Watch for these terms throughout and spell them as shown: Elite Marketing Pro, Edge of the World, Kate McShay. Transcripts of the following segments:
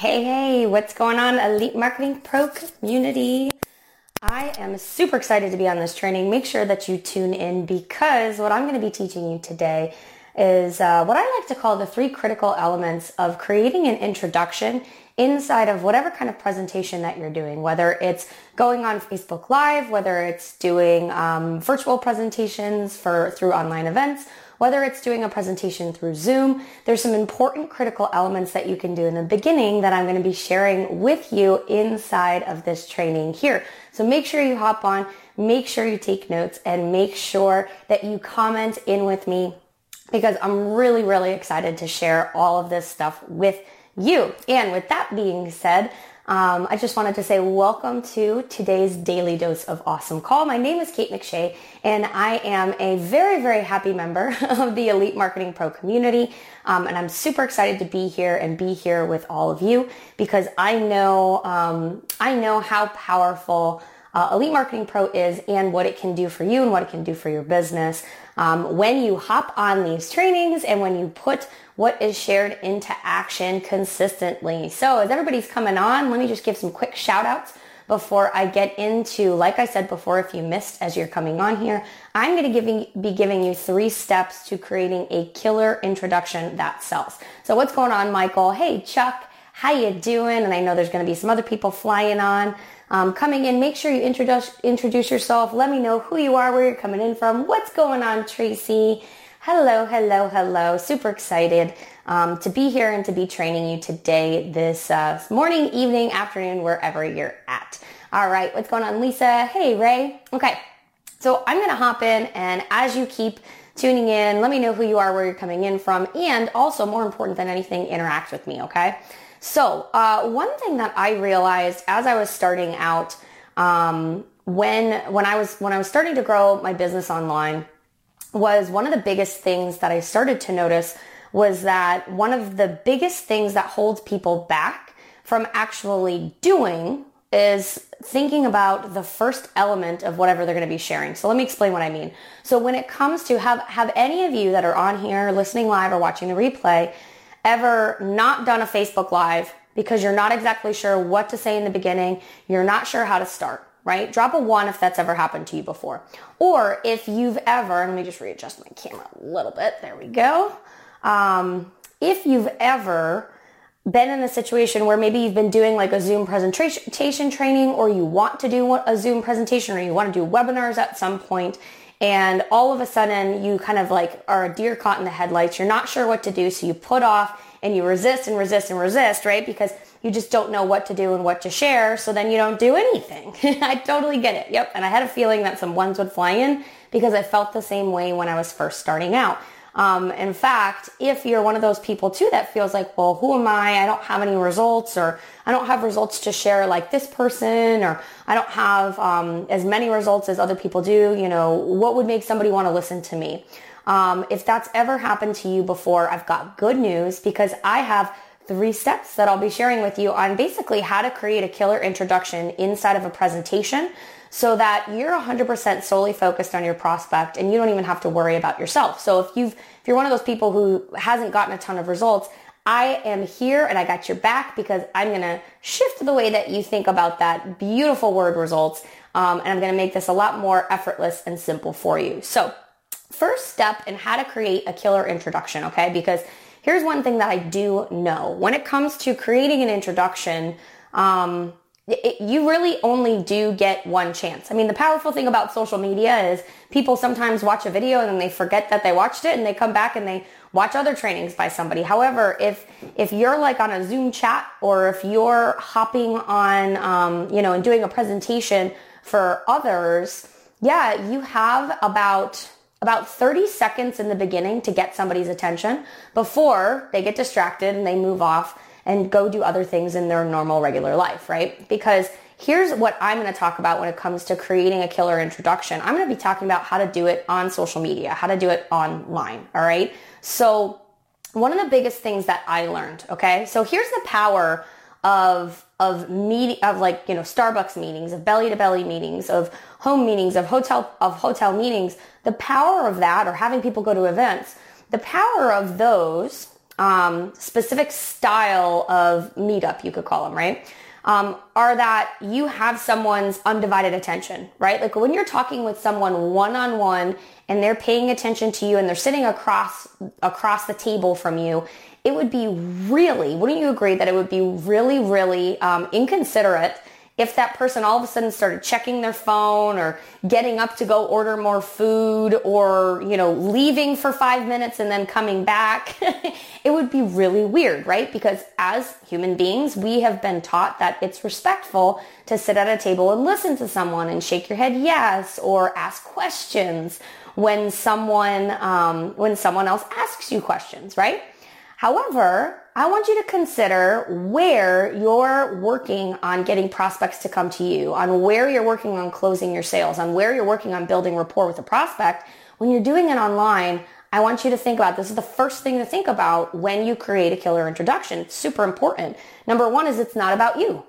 Hey, what's going on, Elite Marketing Pro community? I am super excited to be on this training. Make sure that you tune in because what I'm going to be teaching you today is what I like to call the three critical elements of creating an introduction inside of whatever kind of presentation that you're doing, whether it's going on Facebook Live, whether it's doing virtual presentations through online events, whether it's doing a presentation through Zoom. There's some important critical elements that you can do in the beginning that I'm going to be sharing with you inside of this training here. So make sure you hop on, make sure you take notes, and make sure that you comment in with me because I'm really, really excited to share all of this stuff with you. And with that being said, I just wanted to say welcome to today's Daily Dose of Awesome call. My name is Kate McShay, and I am a very, very happy member of the Elite Marketing Pro community, and I'm super excited to be here and be here with all of you because I know how powerful Elite Marketing Pro is and what it can do for you and what it can do for your business. When you hop on these trainings and when you put what is shared into action consistently. So as everybody's coming on, let me just give some quick shout outs before I get into, like I said before, if you missed as you're coming on here, I'm going to be giving you 3 steps to creating a killer introduction that sells. So what's going on, Michael? Hey, Chuck, how you doing? And I know there's going to be some other people flying on. Coming in, make sure you introduce yourself. Let me know who you are, where you're coming in from. What's going on, Tracy? Hello. Super excited to be here and to be training you today, this morning, evening, afternoon, wherever you're at. All right, what's going on, Lisa? Hey, Ray. Okay, so I'm going to hop in, and as you keep tuning in, let me know who you are, where you're coming in from, and also, more important than anything, interact with me, okay? So one thing that I realized as I was starting out, when I was starting to grow my business online, was one of the biggest things that I started to notice was that one of the biggest things that holds people back from actually doing is thinking about the first element of whatever they're going to be sharing. So let me explain what I mean. So when it comes to have any of you that are on here listening live or watching the replay ever not done a Facebook Live because you're not exactly sure what to say in the beginning, you're not sure how to start? Right? Drop a 1 if that's ever happened to you before. Or if you've ever, let me just readjust my camera a little bit. There we go. If you've ever been in a situation where maybe you've been doing like a Zoom presentation training, or you want to do a Zoom presentation, or you want to do webinars at some point, and all of a sudden you kind of like are a deer caught in the headlights. You're not sure what to do. So you put off and you resist, right? Because you just don't know what to do and what to share, so then you don't do anything. I totally get it. Yep, and I had a feeling that some ones would fly in because I felt the same way when I was first starting out. In fact, if you're one of those people too that feels like, well, who am I? I don't have any results, or I don't have results to share like this person, or I don't have as many results as other people do, you know, what would make somebody want to listen to me? If that's ever happened to you before, I've got good news because I have 3 steps that I'll be sharing with you on basically how to create a killer introduction inside of a presentation so that you're 100% solely focused on your prospect and you don't even have to worry about yourself. So if you're one of those people who hasn't gotten a ton of results, I am here and I got your back because I'm going to shift the way that you think about that beautiful word results, and I'm going to make this a lot more effortless and simple for you. So first step in how to create a killer introduction, okay? Because here's one thing that I do know. When it comes to creating an introduction, you really only do get one chance. I mean, the powerful thing about social media is people sometimes watch a video and then they forget that they watched it and they come back and they watch other trainings by somebody. However, if you're like on a Zoom chat or if you're hopping on, and doing a presentation for others, yeah, you have about 30 seconds in the beginning to get somebody's attention before they get distracted and they move off and go do other things in their normal, regular life, right? Because here's what I'm going to talk about when it comes to creating a killer introduction. I'm going to be talking about how to do it on social media, how to do it online, all right? So one of the biggest things that I learned, okay? So here's the power of Starbucks meetings, of belly-to-belly meetings, of home meetings, of hotel meetings. The power of that, or having people go to events, the power of those specific style of meetup, you could call them, right? Are that you have someone's undivided attention, right? Like when you're talking with someone one-on-one and they're paying attention to you and they're sitting across the table from you, it would be really, wouldn't you agree that it would be really, really inconsiderate if that person all of a sudden started checking their phone or getting up to go order more food or, you know, leaving for 5 minutes and then coming back? It would be really weird, right? Because as human beings, we have been taught that it's respectful to sit at a table and listen to someone and shake your head yes or ask questions when someone else asks you questions, right? However, I want you to consider where you're working on getting prospects to come to you, on where you're working on closing your sales, on where you're working on building rapport with a prospect. When you're doing it online, I want you to think about, this is the first thing to think about when you create a killer introduction. It's super important. Number one is it's not about you.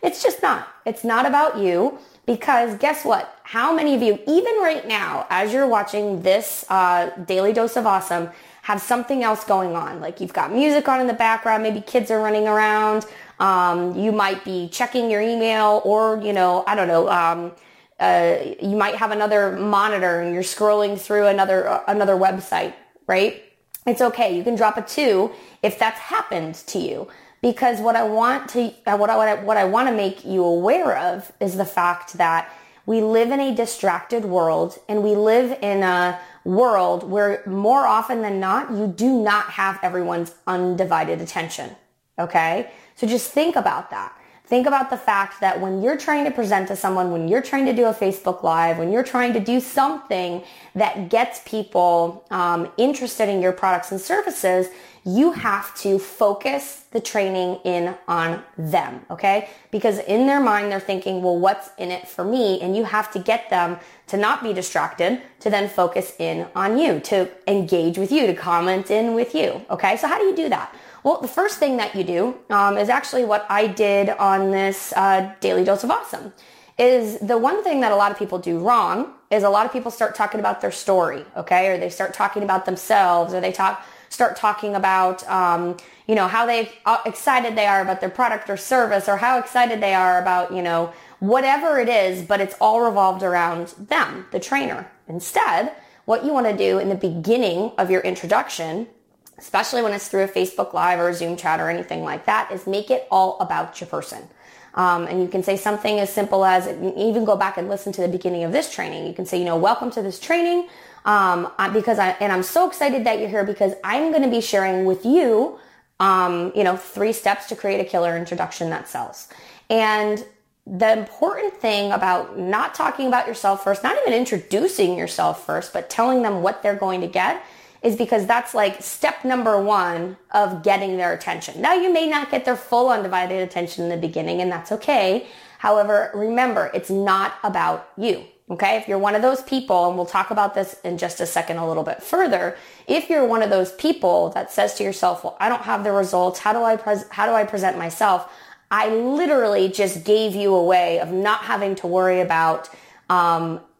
It's just not. It's not about you because guess what? How many of you, even right now, as you're watching this Daily Dose of Awesome, have something else going on? Like you've got music on in the background, maybe kids are running around, you might be checking your email or, you know, I don't know, you might have another monitor and you're scrolling through another website, right? It's okay. You can drop a 2 if that's happened to you, because what I want to make you aware of is the fact that we live in a distracted world, and we live in a world where more often than not, you do not have everyone's undivided attention, okay? So just think about that. Think about the fact that when you're trying to present to someone, when you're trying to do a Facebook Live, when you're trying to do something that gets people interested in your products and services, you have to focus the training in on them, okay? Because in their mind, they're thinking, well, what's in it for me? And you have to get them to not be distracted, to then focus in on you, to engage with you, to comment in with you, okay? So how do you do that? Well, the first thing that you do is actually what I did on this Daily Dose of Awesome. Is the one thing that a lot of people do wrong is a lot of people start talking about their story, okay? Or they start talking about themselves, or they start talking about, you know, how excited they are about their product or service, or how excited they are about, you know, whatever it is, but it's all revolved around them, the trainer. Instead, what you want to do in the beginning of your introduction, especially when it's through a Facebook Live or a Zoom chat or anything like that, is make it all about your person. And you can say something as simple as, even go back and listen to the beginning of this training. You can say, you know, welcome to this training. I'm so excited that you're here because I'm going to be sharing with you, 3 steps to create a killer introduction that sells. And the important thing about not talking about yourself first, not even introducing yourself first, but telling them what they're going to get, is because that's like step number 1 of getting their attention. Now, you may not get their full undivided attention in the beginning, and that's okay. However, remember, it's not about you. Okay, if you're one of those people, and we'll talk about this in just a second a little bit further, if you're one of those people that says to yourself, well, I don't have the results, how do I present myself? I literally just gave you a way of not having to worry about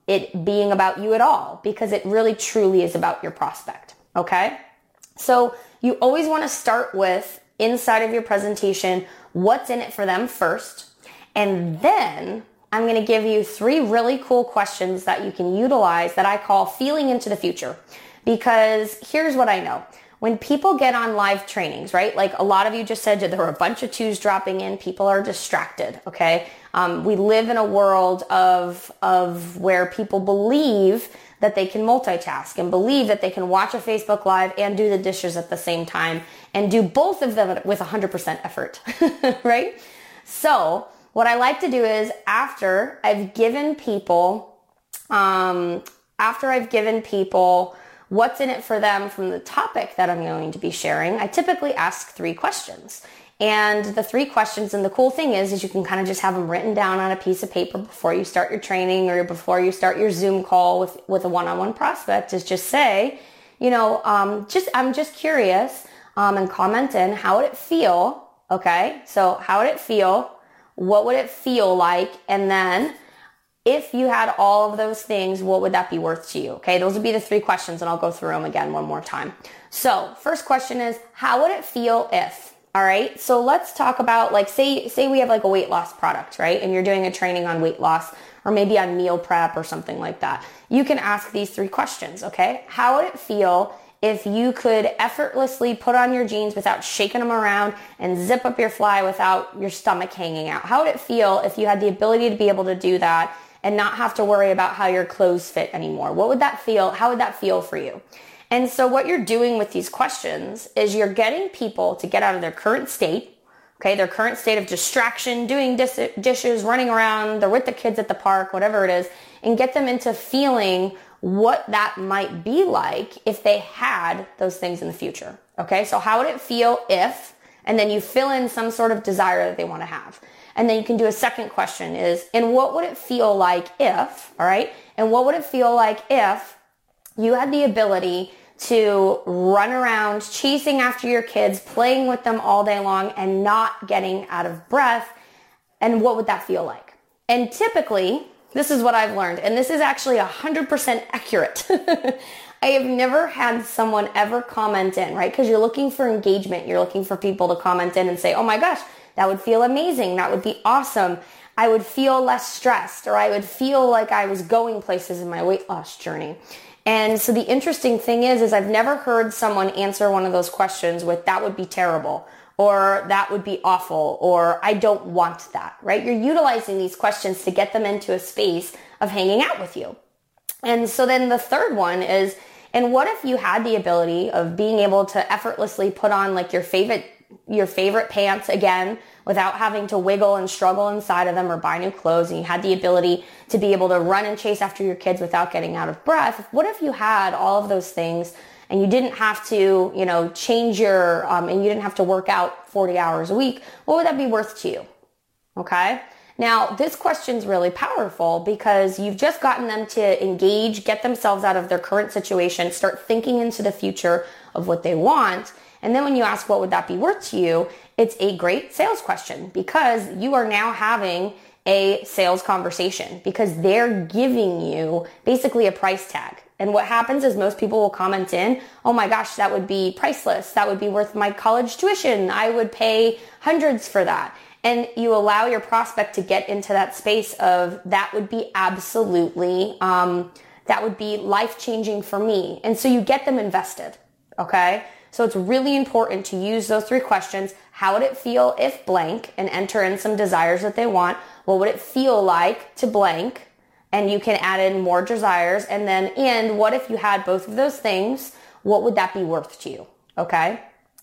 it being about you at all, because it really truly is about your prospect, okay? So you always want to start with, inside of your presentation, what's in it for them first, and then I'm going to give you 3 really cool questions that you can utilize that I call feeling into the future. Because here's what I know. When people get on live trainings, right? Like a lot of you just said, there were a bunch of 2s dropping in. People are distracted, okay? We live in a world of where people believe that they can multitask and believe that they can watch a Facebook Live and do the dishes at the same time and do both of them with 100% effort, right? So what I like to do is after I've given people what's in it for them from the topic that I'm going to be sharing, I typically ask 3 questions. And the 3 questions, and the cool thing is you can kind of just have them written down on a piece of paper before you start your training or before you start your Zoom call with a one-on-one prospect, is just say, you know, I'm just curious, and comment in, how would it feel? Okay, so how would it feel? What would it feel like? And then If you had all of those things, what would that be worth to you? Okay, those would be the three questions, and I'll go through them again one more time. So first question is, how would it feel if? All right, so let's talk about, like, say we have like a weight loss product, right? And you're doing a training on weight loss or maybe on meal prep or something like that. You can ask these three questions, okay? How would it feel if you could effortlessly put on your jeans without shaking them around and zip up your fly without your stomach hanging out? How would it feel if you had the ability to be able to do that and not have to worry about how your clothes fit anymore? What would that feel? How would that feel for you? And so what you're doing with these questions is you're getting people to get out of their current state, okay, their current state of distraction, doing dishes, running around, they're with the kids at the park, whatever it is, and get them into feeling what that might be like if they had those things in the future, okay? So how would it feel if, and then you fill in some sort of desire that they want to have. And then you can do a second question is, and what would it feel like if, all right? And what would it feel like if you had the ability to run around chasing after your kids, playing with them all day long and not getting out of breath? And what would that feel like? And typically, this is what I've learned, and this is actually 100% accurate. I have never had someone ever comment in, right? Because you're looking for engagement. You're looking for people to comment in and say, oh my gosh, that would feel amazing. That would be awesome. I would feel less stressed, or I would feel like I was going places in my weight loss journey. And so the interesting thing is I've never heard someone answer one of those questions with, that would be terrible, or that would be awful, or I don't want that, right? You're utilizing these questions to get them into a space of hanging out with you. And so then the third one is, and what if you had the ability of being able to effortlessly put on like your favorite pants again without having to wiggle and struggle inside of them or buy new clothes, and you had the ability to be able to run and chase after your kids without getting out of breath? What if you had all of those things and you didn't have to, change your, and you didn't have to work out 40 hours a week? What would that be worth to you? Okay. Now, this question's really powerful because you've just gotten them to engage, get themselves out of their current situation, start thinking into the future of what they want. And then when you ask, what would that be worth to you? It's a great sales question because you are now having a sales conversation because they're giving you basically a price tag. And what happens is most people will comment in, oh my gosh, that would be priceless. That would be worth my college tuition. I would pay hundreds for that. And you allow your prospect to get into that space of, that would be absolutely, that would be life-changing for me. And so you get them invested, okay? So it's really important to use those three questions. How would it feel if blank, and enter in some desires that they want? What would it feel like to blank? And you can add in more desires. And then, and what if you had both of those things? What would that be worth to you? Okay.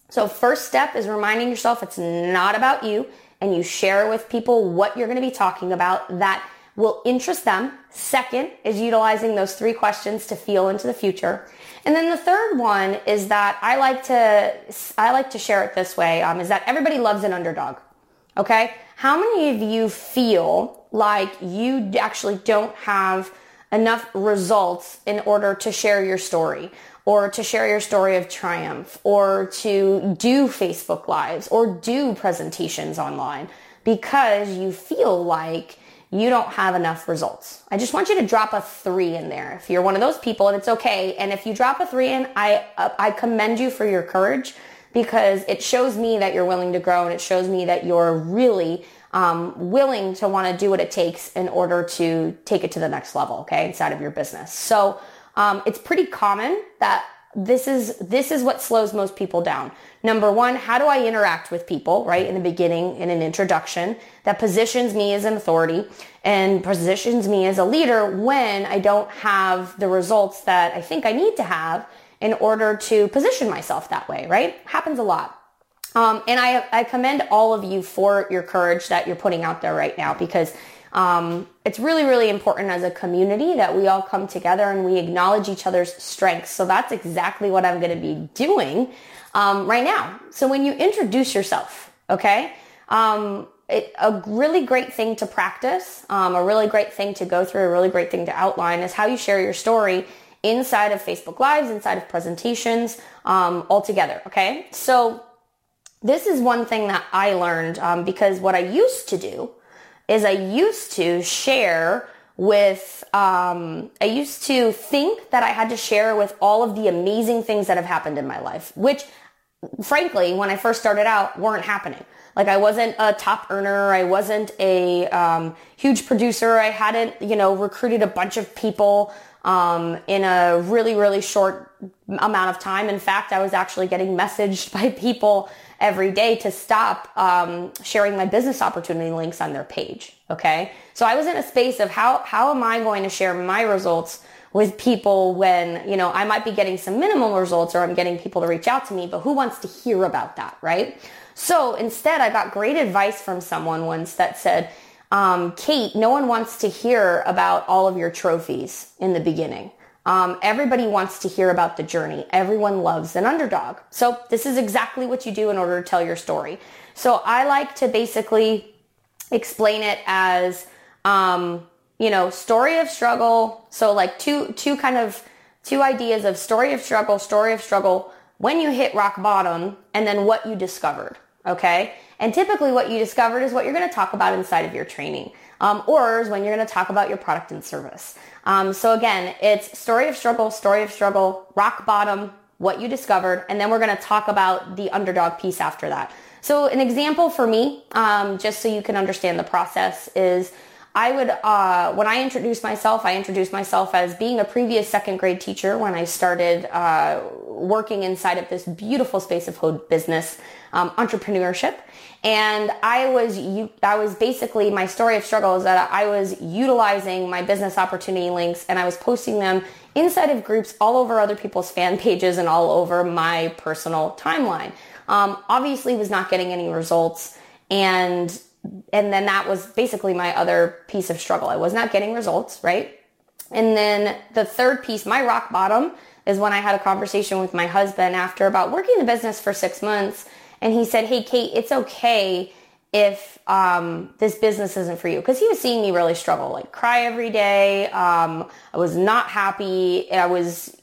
So first step is reminding yourself it's not about you, and you share with people what you're going to be talking about that will interest them. Second is utilizing those three questions to feel into the future. And then the third one is that I like to share it this way, is that everybody loves an underdog, okay? How many of you feel like you actually don't have enough results in order to share your story, or to share your story of triumph, or to do Facebook Lives, or do presentations online because you feel like you don't have enough results? I just want you to drop a 3 in there if you're one of those people, and it's okay. And if you drop a 3 in, I commend you for your courage, because it shows me that you're willing to grow, and it shows me that you're really willing to want to do what it takes in order to take it to the next level, okay, inside of your business. So it's pretty common that this is what slows most people down. Number one, how do I interact with people, right, in the beginning, in an introduction that positions me as an authority and positions me as a leader when I don't have the results that I think I need to have in order to position myself that way, right? Happens a lot. And I commend all of you for your courage that you're putting out there right now, because it's really, really important as a community that we all come together and we acknowledge each other's strengths. So that's exactly what I'm going to be doing right now. So when you introduce yourself, okay, a really great thing to practice, a really great thing to go through, a really great thing to outline is how you share your story inside of Facebook Lives, inside of presentations, all together, okay? So this is one thing that I learned because what I used to do is I used to share with, I used to think that I had to share with all of the amazing things that have happened in my life, which frankly, when I first started out, weren't happening. Like I wasn't a top earner. I wasn't a huge producer. I hadn't, recruited a bunch of people in a really, really short amount of time. In fact, I was actually getting messaged by people every day to stop sharing my business opportunity links on their page. Okay. So I was in a space of how am I going to share my results with people when, I might be getting some minimal results or I'm getting people to reach out to me, but who wants to hear about that? Right. So instead I got great advice from someone once that said, Kate, no one wants to hear about all of your trophies in the beginning. Everybody wants to hear about the journey. Everyone loves an underdog. So this is exactly what you do in order to tell your story. So I like to basically explain it as, story of struggle. So like two ideas of story of struggle, when you hit rock bottom and then what you discovered. Okay. And typically what you discovered is what you're going to talk about inside of your training, or is when you're going to talk about your product and service. So again, it's story of struggle, rock bottom, what you discovered. And then we're going to talk about the underdog piece after that. So an example for me, just so you can understand the process is I would, when I introduced myself as being a previous second grade teacher when I started, working inside of this beautiful space of business, entrepreneurship. And I was basically, my story of struggle is that I was utilizing my business opportunity links and I was posting them inside of groups all over other people's fan pages and all over my personal timeline. Obviously was not getting any results. And then that was basically my other piece of struggle. I was not getting results, right? And then the third piece, my rock bottom, is when I had a conversation with my husband after about working the business for 6 months. And he said, hey, Kate, it's okay if this business isn't for you. Because he was seeing me really struggle, like cry every day. I was not happy. I was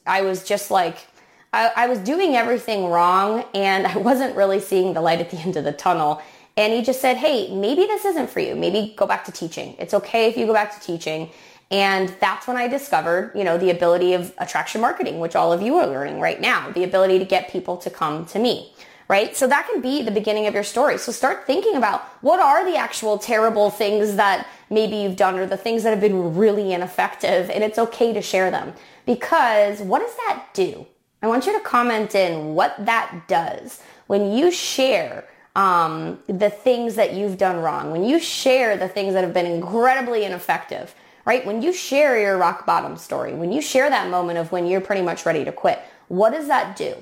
just like, I was doing everything wrong. And I wasn't really seeing the light at the end of the tunnel. And he just said, hey, maybe this isn't for you. Maybe go back to teaching. It's okay if you go back to teaching. And that's when I discovered, the ability of attraction marketing, which all of you are learning right now, the ability to get people to come to me, right? So that can be the beginning of your story. So start thinking about what are the actual terrible things that maybe you've done or the things that have been really ineffective, and it's okay to share them. Because what does that do? I want you to comment in what that does when you share the things that you've done wrong, when you share the things that have been incredibly ineffective, right? When you share your rock bottom story, when you share that moment of when you're pretty much ready to quit, what does that do?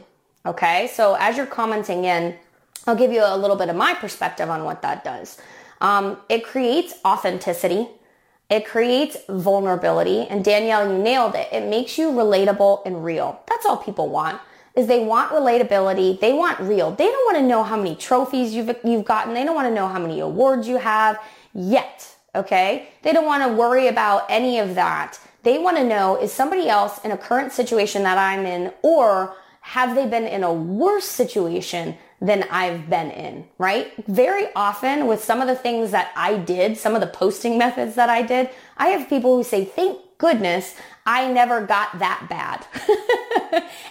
Okay. So as you're commenting in, I'll give you a little bit of my perspective on what that does. It creates authenticity. It creates vulnerability. And Danielle, you nailed it. It makes you relatable and real. That's all people want. Is they want relatability, they want real. They don't want to know how many trophies you've gotten. They don't want to know how many awards you have yet, okay? They don't want to worry about any of that. They want to know, is somebody else in a current situation that I'm in, or have they been in a worse situation than I've been in, right? Very often with some of the things that I did, some of the posting methods that I did, I have people who say, thank goodness, I never got that bad.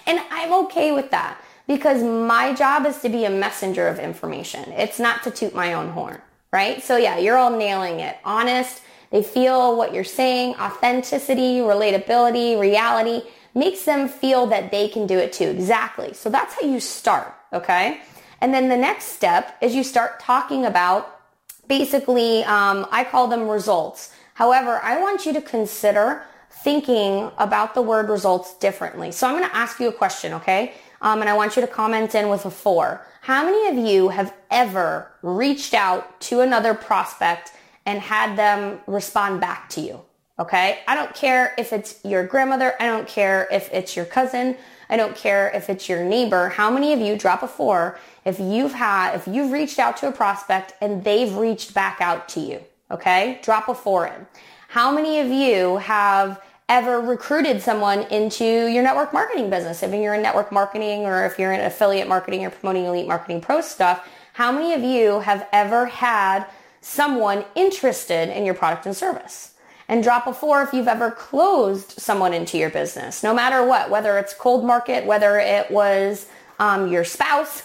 And I'm okay with that because my job is to be a messenger of information. It's not to toot my own horn, right? So yeah, you're all nailing it. Honest, they feel what you're saying, authenticity, relatability, reality makes them feel that they can do it too. Exactly. So that's how you start, okay? And then the next step is you start talking about basically, I call them results. However, I want you to consider thinking about the word results differently. So I'm going to ask you a question, okay? And I want you to comment in with a 4. How many of you have ever reached out to another prospect and had them respond back to you? Okay? I don't care if it's your grandmother. I don't care if it's your cousin. I don't care if it's your neighbor. How many of you, drop a 4, if you've reached out to a prospect and they've reached back out to you? Okay? Drop a 4 in. How many of you have ever recruited someone into your network marketing business? If you're in network marketing or if you're in affiliate marketing or promoting Elite Marketing Pro stuff, how many of you have ever had someone interested in your product and service? and drop a 4 if you've ever closed someone into your business, no matter what, whether it's cold market, whether it was your spouse.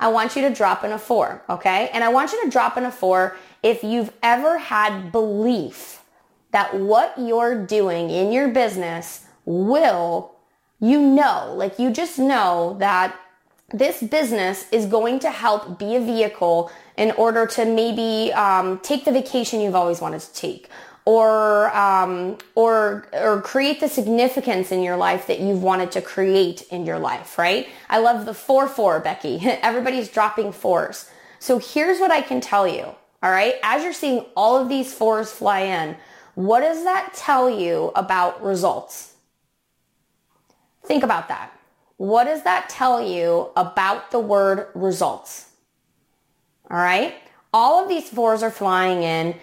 I want you to drop in a 4, okay? And I want you to drop in a 4 if you've ever had belief that what you're doing in your business will, like you just know that this business is going to help be a vehicle in order to maybe take the vacation you've always wanted to take, or create the significance in your life that you've wanted to create in your life, right? I love the 4-4, Becky. Everybody's dropping 4s. So here's what I can tell you, all right? As you're seeing all of these 4s fly in, what does that tell you about results? Think about that. What does that tell you about the word results? All right. All of these 4s are flying in.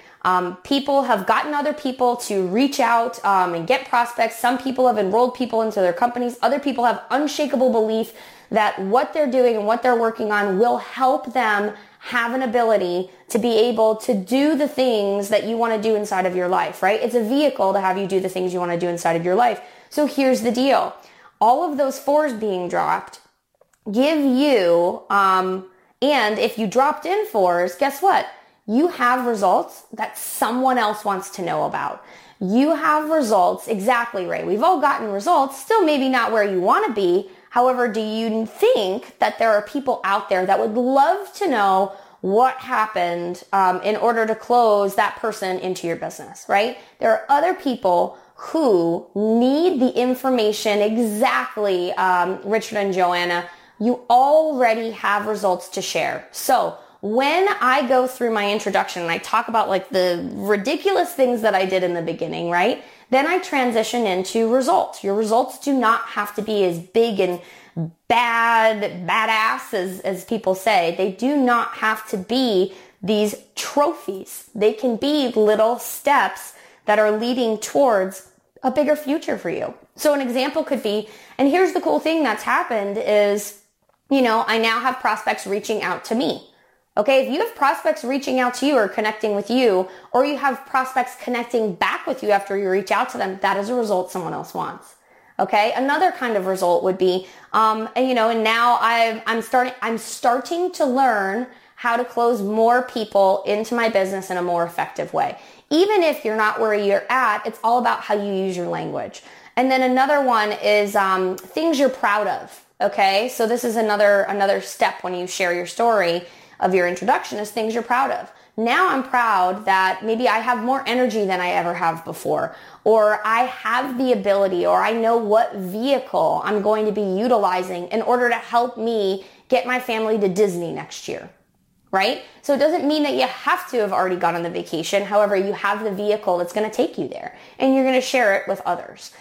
People have gotten other people to reach out and get prospects. Some people have enrolled people into their companies. Other people have unshakable belief that what they're doing and what they're working on will help them have an ability to be able to do the things that you want to do inside of your life, right? It's a vehicle to have you do the things you want to do inside of your life. So here's the deal. All of those 4s being dropped give you, and if you dropped in 4s, guess what? You have results that someone else wants to know about. You have results, exactly right. We've all gotten results, still maybe not where you want to be. However, do you think that there are people out there that would love to know what happened in order to close that person into your business, right? There are other people who need the information exactly, Richard and Joanna. You already have results to share. So when I go through my introduction and I talk about like the ridiculous things that I did in the beginning, right? Then I transition into results. Your results do not have to be as big and badass as people say. They do not have to be these trophies. They can be little steps that are leading towards a bigger future for you. So an example could be, and here's the cool thing that's happened is, I now have prospects reaching out to me. Okay, if you have prospects reaching out to you or connecting with you, or you have prospects connecting back with you after you reach out to them, that is a result someone else wants. Okay, another kind of result would be, and now I'm starting to learn how to close more people into my business in a more effective way. Even if you're not where you're at, it's all about how you use your language. And then another one is things you're proud of, okay? So this is another step when you share your story of your introduction is things you're proud of. Now I'm proud that maybe I have more energy than I ever have before, or I have the ability, or I know what vehicle I'm going to be utilizing in order to help me get my family to Disney next year. Right? So it doesn't mean that you have to have already gone on the vacation. However, you have the vehicle that's going to take you there and you're going to share it with others.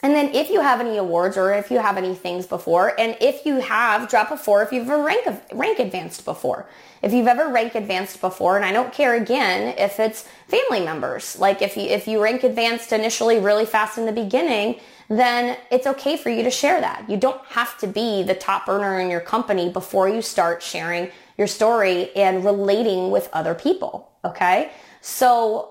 And then if you have any awards or if you have any things before, and if you have, drop a 4 if you've ever rank advanced before. If you've ever rank advanced before, and I don't care again if it's family members, like if you rank advanced initially really fast in the beginning, then it's okay for you to share that. You don't have to be the top earner in your company before you start sharing your story and relating with other people. Okay. So,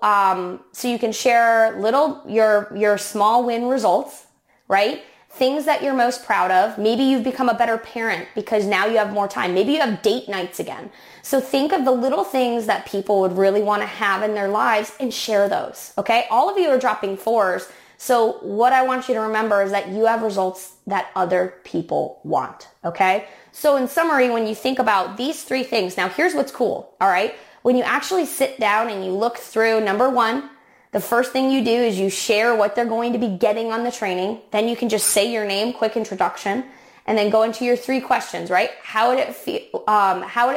so you can share your small win results, right? Things that you're most proud of. Maybe you've become a better parent because now you have more time. Maybe you have date nights again. So think of the little things that people would really want to have in their lives and share those. Okay. All of you are dropping 4s. So what I want you to remember is that you have results that other people want, okay? So in summary, when you think about these 3 things, now here's what's cool, all right? When you actually sit down and you look through, number 1, the first thing you do is you share what they're going to be getting on the training. Then you can just say your name, quick introduction, and then go into your 3 questions, right? How would it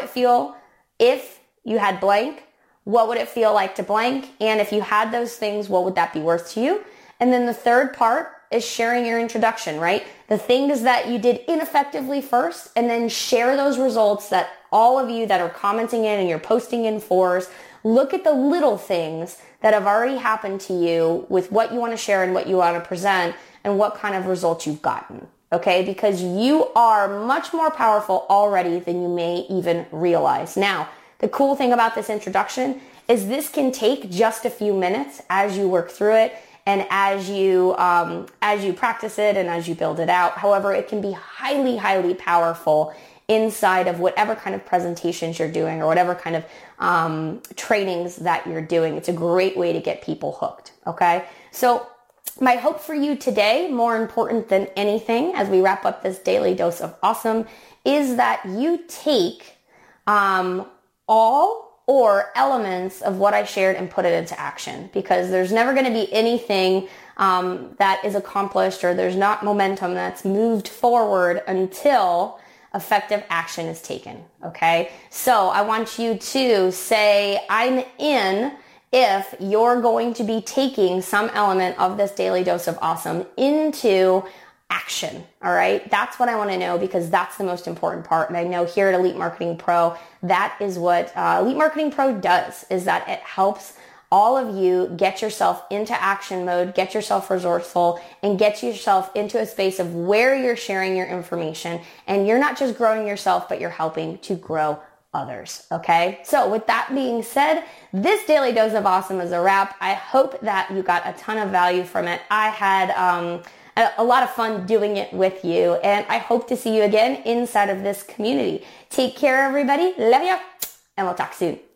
feel if you had blank? What would it feel like to blank? And if you had those things, what would that be worth to you? And then the third part is sharing your introduction, right? The things that you did ineffectively first, and then share those results that all of you that are commenting in and you're posting in 4s, look at the little things that have already happened to you with what you want to share and what you want to present and what kind of results you've gotten, okay? Because you are much more powerful already than you may even realize. Now, The cool thing about this introduction is this can take just a few minutes as you work through it and as you practice it and as you build it out. However, it can be highly, highly powerful inside of whatever kind of presentations you're doing or whatever kind of trainings that you're doing. It's a great way to get people hooked, okay? So my hope for you today, more important than anything as we wrap up this daily dose of awesome, is that you take all or elements of what I shared and put it into action, because there's never going to be anything that is accomplished, or there's not momentum that's moved forward until effective action is taken, okay? So I want you to say, I'm in, if you're going to be taking some element of this daily dose of awesome into action, all right? That's what I want to know, because that's the most important part. And I know here at Elite Marketing Pro, that is what Elite Marketing Pro does, is that it helps all of you get yourself into action mode, get yourself resourceful, and get yourself into a space of where you're sharing your information. And you're not just growing yourself, but you're helping to grow others. Okay. So with that being said, this daily dose of awesome is a wrap. I hope that you got a ton of value from it. I had a lot of fun doing it with you, and I hope to see you again inside of this community. Take care, everybody. Love you. And we'll talk soon.